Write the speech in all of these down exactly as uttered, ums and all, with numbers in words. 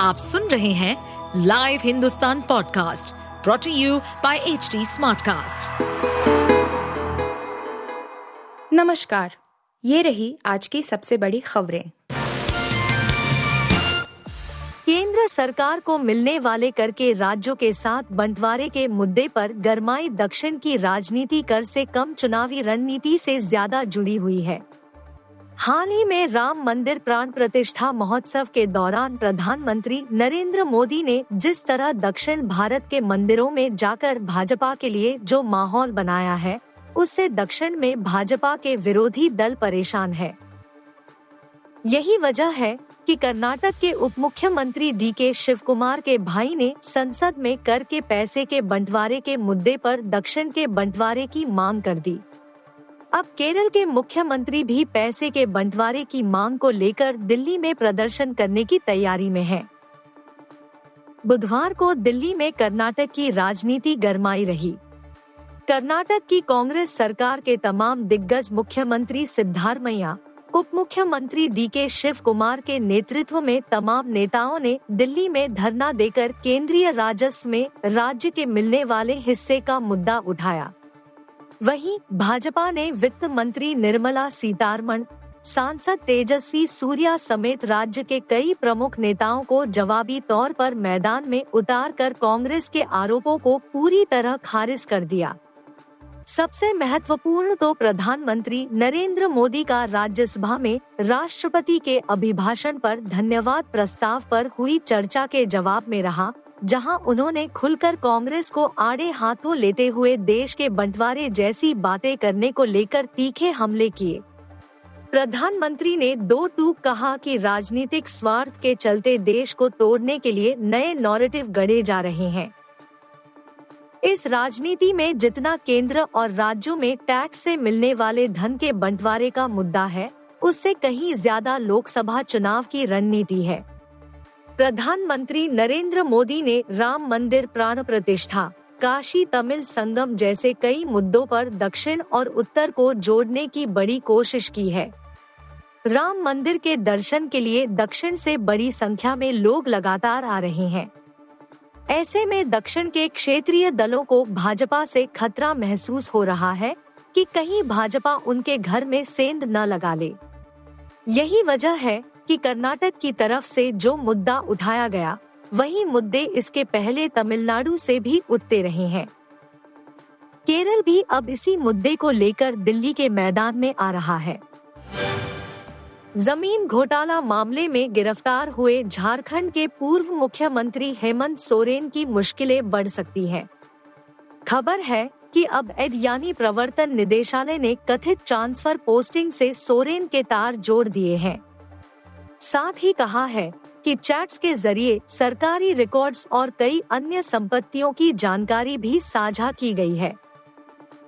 आप सुन रहे हैं live Hindustan podcast brought to you by HD Smartcast. नमस्कार, ये रही आज की सबसे बड़ी खबरें। केंद्र सरकार को मिलने वाले कर के राज्यों के साथ बंटवारे के मुद्दे पर गरमाई दक्षिण की राजनीति। कर से कम चुनावी रणनीति से ज्यादा जुड़ी हुई है। हाल ही में राम मंदिर प्राण प्रतिष्ठा महोत्सव के दौरान प्रधानमंत्री नरेंद्र मोदी ने जिस तरह दक्षिण भारत के मंदिरों में जाकर भाजपा के लिए जो माहौल बनाया है, उससे दक्षिण में भाजपा के विरोधी दल परेशान है। यही वजह है कि कर्नाटक के उप मुख्यमंत्री डी के शिव कुमार के भाई ने संसद में कर के पैसे के बंटवारे के मुद्दे पर दक्षिण के बंटवारे की मांग कर दी। अब केरल के मुख्यमंत्री भी पैसे के बंटवारे की मांग को लेकर दिल्ली में प्रदर्शन करने की तैयारी में है। बुधवार को दिल्ली में कर्नाटक की राजनीति गरमाई रही। कर्नाटक की कांग्रेस सरकार के तमाम दिग्गज मुख्यमंत्री सिद्धारमैया, उप मुख्यमंत्री डी के शिव कुमार के नेतृत्व में तमाम नेताओं ने दिल्ली में धरना देकर केंद्रीय राजस्व में राज्य के मिलने वाले हिस्से का मुद्दा उठाया। वहीं भाजपा ने वित्त मंत्री निर्मला सीतारमण, सांसद तेजस्वी सूर्या समेत राज्य के कई प्रमुख नेताओं को जवाबी तौर पर मैदान में उतार कर कांग्रेस के आरोपों को पूरी तरह खारिज कर दिया। सबसे महत्वपूर्ण तो प्रधानमंत्री नरेंद्र मोदी का राज्यसभा में राष्ट्रपति के अभिभाषण पर धन्यवाद प्रस्ताव पर हुई चर्चा के जवाब में रहा, जहां उन्होंने खुलकर कांग्रेस को आड़े हाथों लेते हुए देश के बंटवारे जैसी बातें करने को लेकर तीखे हमले किए। प्रधानमंत्री ने दो टूक कहा कि राजनीतिक स्वार्थ के चलते देश को तोड़ने के लिए नए नैरेटिव गढ़े जा रहे हैं। इस राजनीति में जितना केंद्र और राज्यों में टैक्स से मिलने वाले धन के बंटवारे का मुद्दा है, उससे कहीं ज्यादा लोकसभा चुनाव की रणनीति है। प्रधानमंत्री नरेंद्र मोदी ने राम मंदिर प्राण प्रतिष्ठा, काशी तमिल संगम जैसे कई मुद्दों पर दक्षिण और उत्तर को जोड़ने की बड़ी कोशिश की है। राम मंदिर के दर्शन के लिए दक्षिण से बड़ी संख्या में लोग लगातार आ रहे हैं। ऐसे में दक्षिण के क्षेत्रीय दलों को भाजपा से खतरा महसूस हो रहा है कि कहीं भाजपा उनके घर में सेंध न लगा ले। यही वजह है कि कर्नाटक की तरफ से जो मुद्दा उठाया गया, वही मुद्दे इसके पहले तमिलनाडु से भी उठते रहे हैं। केरल भी अब इसी मुद्दे को लेकर दिल्ली के मैदान में आ रहा है। जमीन घोटाला मामले में गिरफ्तार हुए झारखंड के पूर्व मुख्यमंत्री हेमंत सोरेन की मुश्किलें बढ़ सकती हैं। खबर है कि अब एड यानी प्रवर्तन निदेशालय ने कथित ट्रांसफर पोस्टिंग से सोरेन के तार जोड़ दिए हैं। साथ ही कहा है कि चैट्स के जरिए सरकारी रिकॉर्ड्स और कई अन्य संपत्तियों की जानकारी भी साझा की गई है।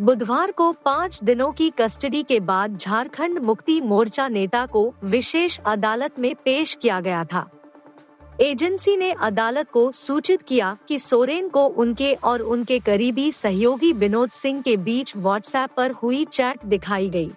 बुधवार को पाँच दिनों की कस्टडी के बाद झारखंड मुक्ति मोर्चा नेता को विशेष अदालत में पेश किया गया था। एजेंसी ने अदालत को सूचित किया कि सोरेन को उनके और उनके करीबी सहयोगी विनोद सिंह के बीच व्हाट्सएप पर हुई चैट दिखाई गई।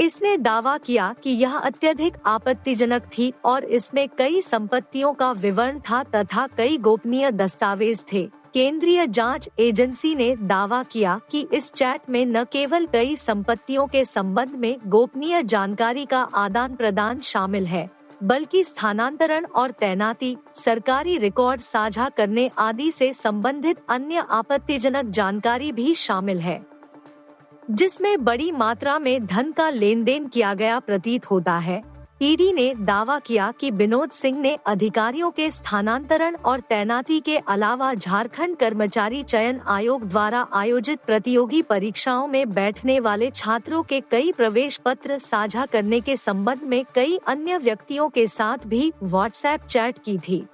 इसने दावा किया कि यह अत्यधिक आपत्तिजनक थी और इसमें कई संपत्तियों का विवरण था तथा कई गोपनीय दस्तावेज थे। केंद्रीय जांच एजेंसी ने दावा किया कि इस चैट में न केवल कई संपत्तियों के संबंध में गोपनीय जानकारी का आदान प्रदान शामिल है, बल्कि स्थानांतरण और तैनाती, सरकारी रिकॉर्ड साझा करने आदि से संबंधित अन्य आपत्तिजनक जानकारी भी शामिल है, जिसमें बड़ी मात्रा में धन का लेन देन किया गया प्रतीत होता है। ईडी ने दावा किया कि विनोद सिंह ने अधिकारियों के स्थानांतरण और तैनाती के अलावा झारखंड कर्मचारी चयन आयोग द्वारा आयोजित प्रतियोगी परीक्षाओं में बैठने वाले छात्रों के कई प्रवेश पत्र साझा करने के संबंध में कई अन्य व्यक्तियों के साथ भी व्हाट्सएप चैट की थी।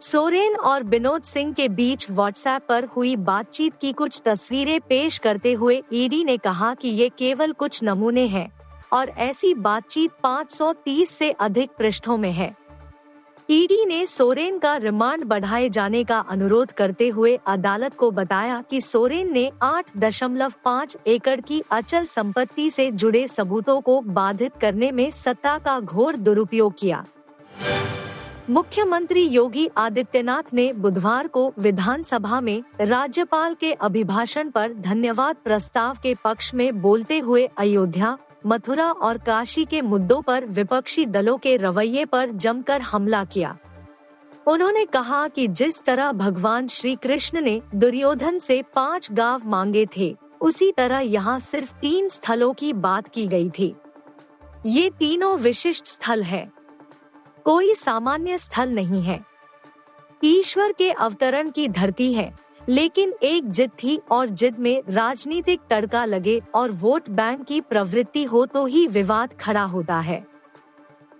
सोरेन और विनोद सिंह के बीच व्हाट्सएप पर हुई बातचीत की कुछ तस्वीरें पेश करते हुए ईडी ने कहा कि ये केवल कुछ नमूने हैं और ऐसी बातचीत पाँच सौ तीस से अधिक पृष्ठों में है। ईडी ने सोरेन का रिमांड बढ़ाए जाने का अनुरोध करते हुए अदालत को बताया कि सोरेन ने आठ दशमलव पाँच एकड़ की अचल संपत्ति से जुड़े सबूतों को बाधित करने में सत्ता का घोर दुरुपयोग किया। मुख्यमंत्री योगी आदित्यनाथ ने बुधवार को विधानसभा में राज्यपाल के अभिभाषण पर धन्यवाद प्रस्ताव के पक्ष में बोलते हुए अयोध्या, मथुरा और काशी के मुद्दों पर विपक्षी दलों के रवैये पर जमकर हमला किया। उन्होंने कहा कि जिस तरह भगवान श्री कृष्ण ने दुर्योधन से पांच गांव मांगे थे, उसी तरह यहाँ सिर्फ तीन स्थलों की बात की गई थी। ये तीनों विशिष्ट स्थल हैं, कोई सामान्य स्थल नहीं है। ईश्वर के अवतरण की धरती है, लेकिन एक जिद थी और जिद में राजनीतिक तड़का लगे और वोट बैंक की प्रवृत्ति हो तो ही विवाद खड़ा होता है।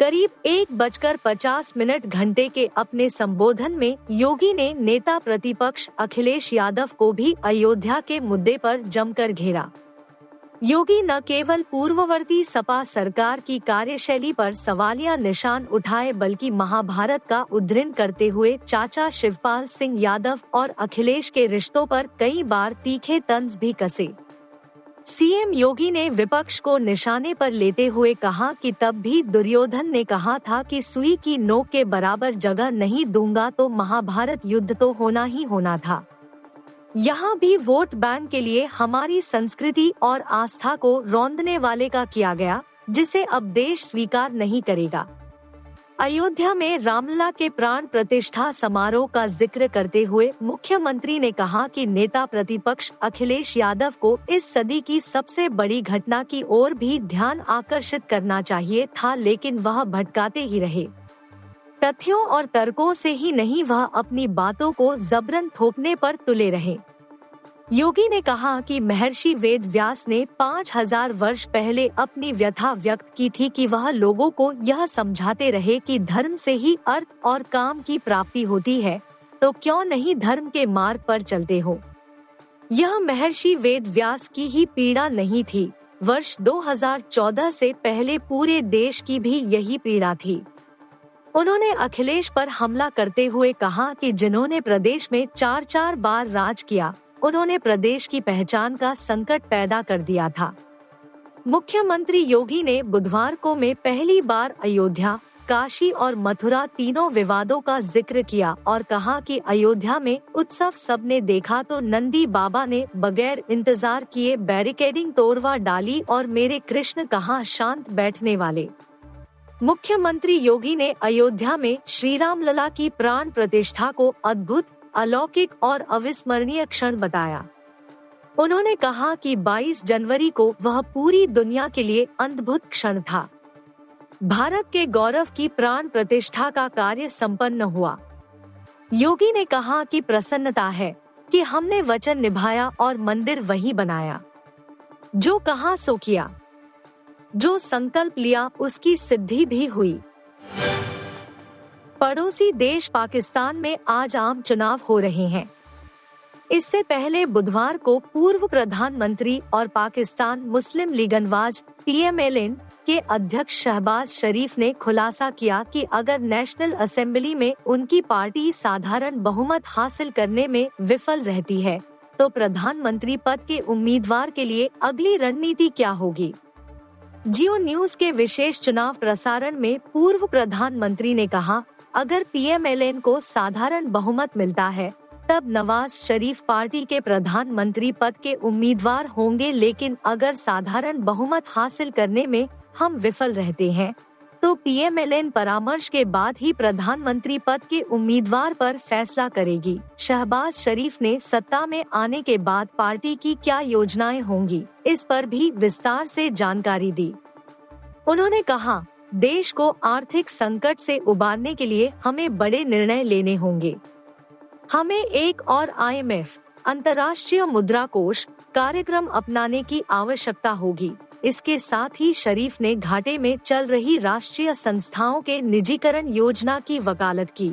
करीब एक बजकर पचास मिनट घंटे के अपने संबोधन में योगी ने नेता प्रतिपक्ष अखिलेश यादव को भी अयोध्या के मुद्दे पर जमकर घेरा। योगी न केवल पूर्ववर्ती सपा सरकार की कार्यशैली पर सवालिया निशान उठाए, बल्कि महाभारत का उद्धरण करते हुए चाचा शिवपाल सिंह यादव और अखिलेश के रिश्तों पर कई बार तीखे तंज भी कसे। सीएम योगी ने विपक्ष को निशाने पर लेते हुए कहा कि तब भी दुर्योधन ने कहा था कि सुई की नोक के बराबर जगह नहीं दूंगा, तो महाभारत युद्ध तो होना ही होना था। यहाँ भी वोट बैंक के लिए हमारी संस्कृति और आस्था को रौंदने वाले का किया गया, जिसे अब देश स्वीकार नहीं करेगा। अयोध्या में रामलला के प्राण प्रतिष्ठा समारोह का जिक्र करते हुए मुख्यमंत्री ने कहा कि नेता प्रतिपक्ष अखिलेश यादव को इस सदी की सबसे बड़ी घटना की ओर भी ध्यान आकर्षित करना चाहिए था, लेकिन वह भटकाते ही रहे। तथ्यों और तर्कों से ही नहीं, वह अपनी बातों को जबरन थोपने पर तुले रहे। योगी ने कहा कि महर्षि वेद व्यास ने पाँच हजार वर्ष पहले अपनी व्यथा व्यक्त की थी कि वह लोगों को यह समझाते रहे कि धर्म से ही अर्थ और काम की प्राप्ति होती है, तो क्यों नहीं धर्म के मार्ग पर चलते हो। यह महर्षि वेद व्यास की ही पीड़ा नहीं थी, वर्ष दो हजार चौदह से पहले पूरे देश की भी यही पीड़ा थी। उन्होंने अखिलेश पर हमला करते हुए कहा कि जिन्होंने प्रदेश में चार चार बार राज किया, उन्होंने प्रदेश की पहचान का संकट पैदा कर दिया था। मुख्यमंत्री योगी ने बुधवार को में पहली बार अयोध्या, काशी और मथुरा तीनों विवादों का जिक्र किया और कहा कि अयोध्या में उत्सव सबने देखा तो नंदी बाबा ने बगैर इंतजार किए बैरिकेडिंग तोड़वा डाली और मेरे कृष्ण कहाँ शांत बैठने वाले। मुख्यमंत्री योगी ने अयोध्या में श्री रामलला की प्राण प्रतिष्ठा को अद्भुत, अलौकिक और अविस्मरणीय क्षण बताया। उन्होंने कहा कि बाईस जनवरी को वह पूरी दुनिया के लिए अद्भुत क्षण था। भारत के गौरव की प्राण प्रतिष्ठा का कार्य संपन्न हुआ। योगी ने कहा कि प्रसन्नता है कि हमने वचन निभाया और मंदिर वही बनाया। जो कहा सो किया, जो संकल्प लिया उसकी सिद्धि भी हुई। पड़ोसी देश पाकिस्तान में आज आम चुनाव हो रहे हैं। इससे पहले बुधवार को पूर्व प्रधानमंत्री और पाकिस्तान मुस्लिम league Nawaz (P M L N) के अध्यक्ष शहबाज शरीफ ने खुलासा किया कि अगर नेशनल असेंबली में उनकी पार्टी साधारण बहुमत हासिल करने में विफल रहती है, तो प्रधानमंत्री पद के उम्मीदवार के लिए अगली रणनीति क्या होगी। जियो न्यूज के विशेष चुनाव प्रसारण में पूर्व प्रधानमंत्री ने कहा, अगर पी एम एल एन को साधारण बहुमत मिलता है, तब नवाज शरीफ पार्टी के प्रधानमंत्री पद के उम्मीदवार होंगे, लेकिन अगर साधारण बहुमत हासिल करने में हम विफल रहते हैं, तो पी एम एल एन परामर्श के बाद ही प्रधानमंत्री पद के उम्मीदवार पर फैसला करेगी। शहबाज शरीफ ने सत्ता में आने के बाद पार्टी की क्या योजनाएं होंगी, इस पर भी विस्तार से जानकारी दी। उन्होंने कहा, देश को आर्थिक संकट से उबारने के लिए हमें बड़े निर्णय लेने होंगे। हमें एक और आई एम एफ अंतर्राष्ट्रीय मुद्रा कोष कार्यक्रम अपनाने की आवश्यकता होगी। इसके साथ ही शरीफ ने घाटे में चल रही राष्ट्रीय संस्थाओं के निजीकरण योजना की वकालत की।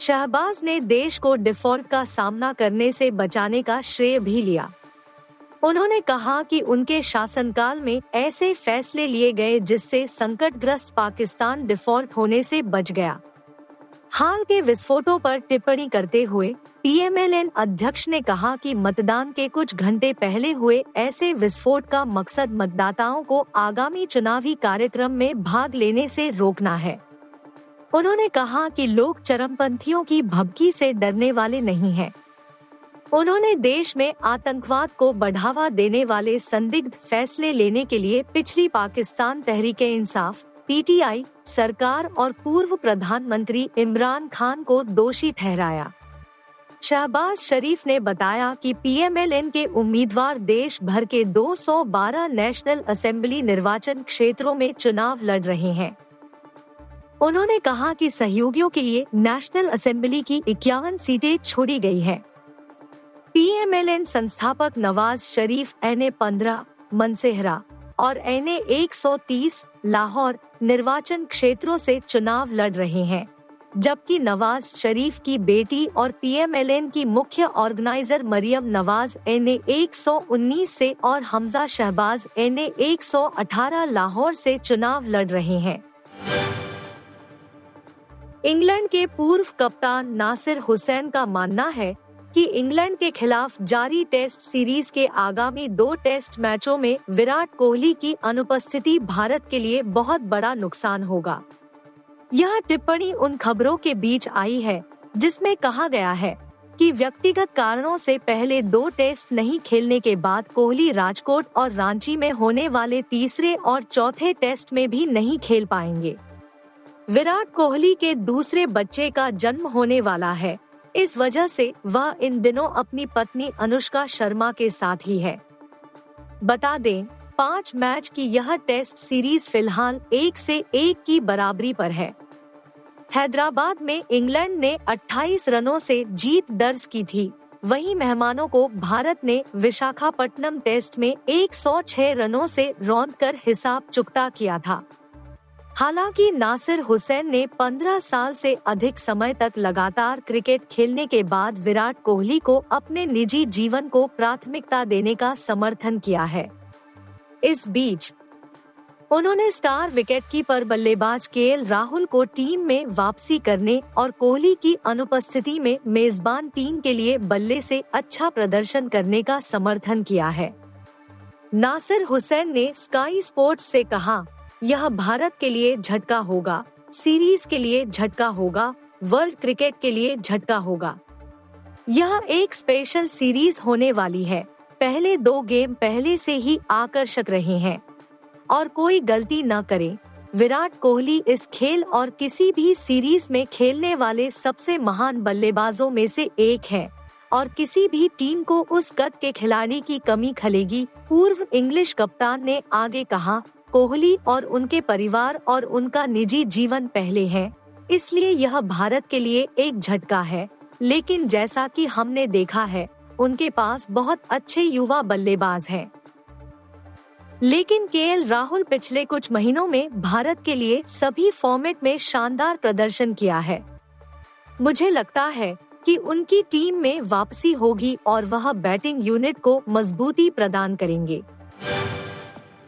शहबाज ने देश को डिफॉल्ट का सामना करने से बचाने का श्रेय भी लिया। उन्होंने कहा कि उनके शासनकाल में ऐसे फैसले लिए गए जिससे संकटग्रस्त पाकिस्तान डिफॉल्ट होने से बच गया। हाल के विस्फोटों पर टिप्पणी करते हुए पी एम एल एन अध्यक्ष ने कहा कि मतदान के कुछ घंटे पहले हुए ऐसे विस्फोट का मकसद मतदाताओं को आगामी चुनावी कार्यक्रम में भाग लेने से रोकना है। उन्होंने कहा कि लोग चरमपंथियों की भभकी से डरने वाले नहीं हैं। उन्होंने देश में आतंकवाद को बढ़ावा देने वाले संदिग्ध फैसले लेने के लिए पिछली Pakistan Tehreek-e Insaf (P T I) सरकार और पूर्व प्रधानमंत्री इमरान खान को दोषी ठहराया। शहबाज शरीफ ने बताया कि पी एम एल एन के उम्मीदवार देश भर के दो सौ बारह नेशनल असेंबली निर्वाचन क्षेत्रों में चुनाव लड़ रहे हैं। उन्होंने कहा कि सहयोगियों के लिए नेशनल असेंबली की इक्यावन सीटें छोड़ी गई हैं। पी एम एल एन संस्थापक नवाज शरीफ एने पंद्रह मनसेहरा और एने एक सौ तीस लाहौर निर्वाचन क्षेत्रों से चुनाव लड़ रहे हैं, जबकि नवाज शरीफ की बेटी और पी एम एल एन की मुख्य ऑर्गेनाइजर मरियम नवाज एने एक सौ उन्नीस से और हमजा शहबाज एने एक सौ अठारह लाहौर से चुनाव लड़ रहे हैं। इंग्लैंड के पूर्व कप्तान नासिर हुसैन का मानना है कि इंग्लैंड के खिलाफ जारी टेस्ट सीरीज के आगामी दो टेस्ट मैचों में विराट कोहली की अनुपस्थिति भारत के लिए बहुत बड़ा नुकसान होगा। यह टिप्पणी उन खबरों के बीच आई है जिसमें कहा गया है कि व्यक्तिगत कारणों से पहले दो टेस्ट नहीं खेलने के बाद कोहली राजकोट और रांची में होने वाले तीसरे और चौथे टेस्ट में भी नहीं खेल पाएंगे। विराट कोहली के दूसरे बच्चे का जन्म होने वाला है, इस वजह से वह इन दिनों अपनी पत्नी अनुष्का शर्मा के साथ ही है। बता दें, पांच मैच की यह टेस्ट सीरीज फिलहाल एक से एक की बराबरी पर है। हैदराबाद में इंग्लैंड ने अट्ठाईस रनों से जीत दर्ज की थी, वहीं मेहमानों को भारत ने विशाखापट्टनम टेस्ट में एक सौ छह रनों से रौंदकर हिसाब चुकता किया था। हालांकि नासिर हुसैन ने पंद्रह साल से अधिक समय तक लगातार क्रिकेट खेलने के बाद विराट कोहली को अपने निजी जीवन को प्राथमिकता देने का समर्थन किया है। इस बीच उन्होंने स्टार विकेटकीपर बल्लेबाज केएल राहुल को टीम में वापसी करने और कोहली की अनुपस्थिति में मेजबान टीम के लिए बल्ले से अच्छा प्रदर्शन करने का समर्थन किया है। नासिर हुसैन ने स्काई स्पोर्ट्स से कहा, यह भारत के लिए झटका होगा, सीरीज के लिए झटका होगा, वर्ल्ड क्रिकेट के लिए झटका होगा। यह एक स्पेशल सीरीज होने वाली है। पहले दो गेम पहले से ही आकर्षक रहे हैं और कोई गलती न करें। विराट कोहली इस खेल और किसी भी सीरीज में खेलने वाले सबसे महान बल्लेबाजों में से एक है और किसी भी टीम को उस कद के खिलाड़ी की कमी खलेगी, पूर्व इंग्लिश कप्तान ने आगे कहा। कोहली और उनके परिवार और उनका निजी जीवन पहले है, इसलिए यह भारत के लिए एक झटका है, लेकिन जैसा कि हमने देखा है उनके पास बहुत अच्छे युवा बल्लेबाज हैं। लेकिन केएल राहुल पिछले कुछ महीनों में भारत के लिए सभी फॉर्मेट में शानदार प्रदर्शन किया है। मुझे लगता है कि उनकी टीम में वापसी होगी और वह बैटिंग यूनिट को मजबूती प्रदान करेंगे।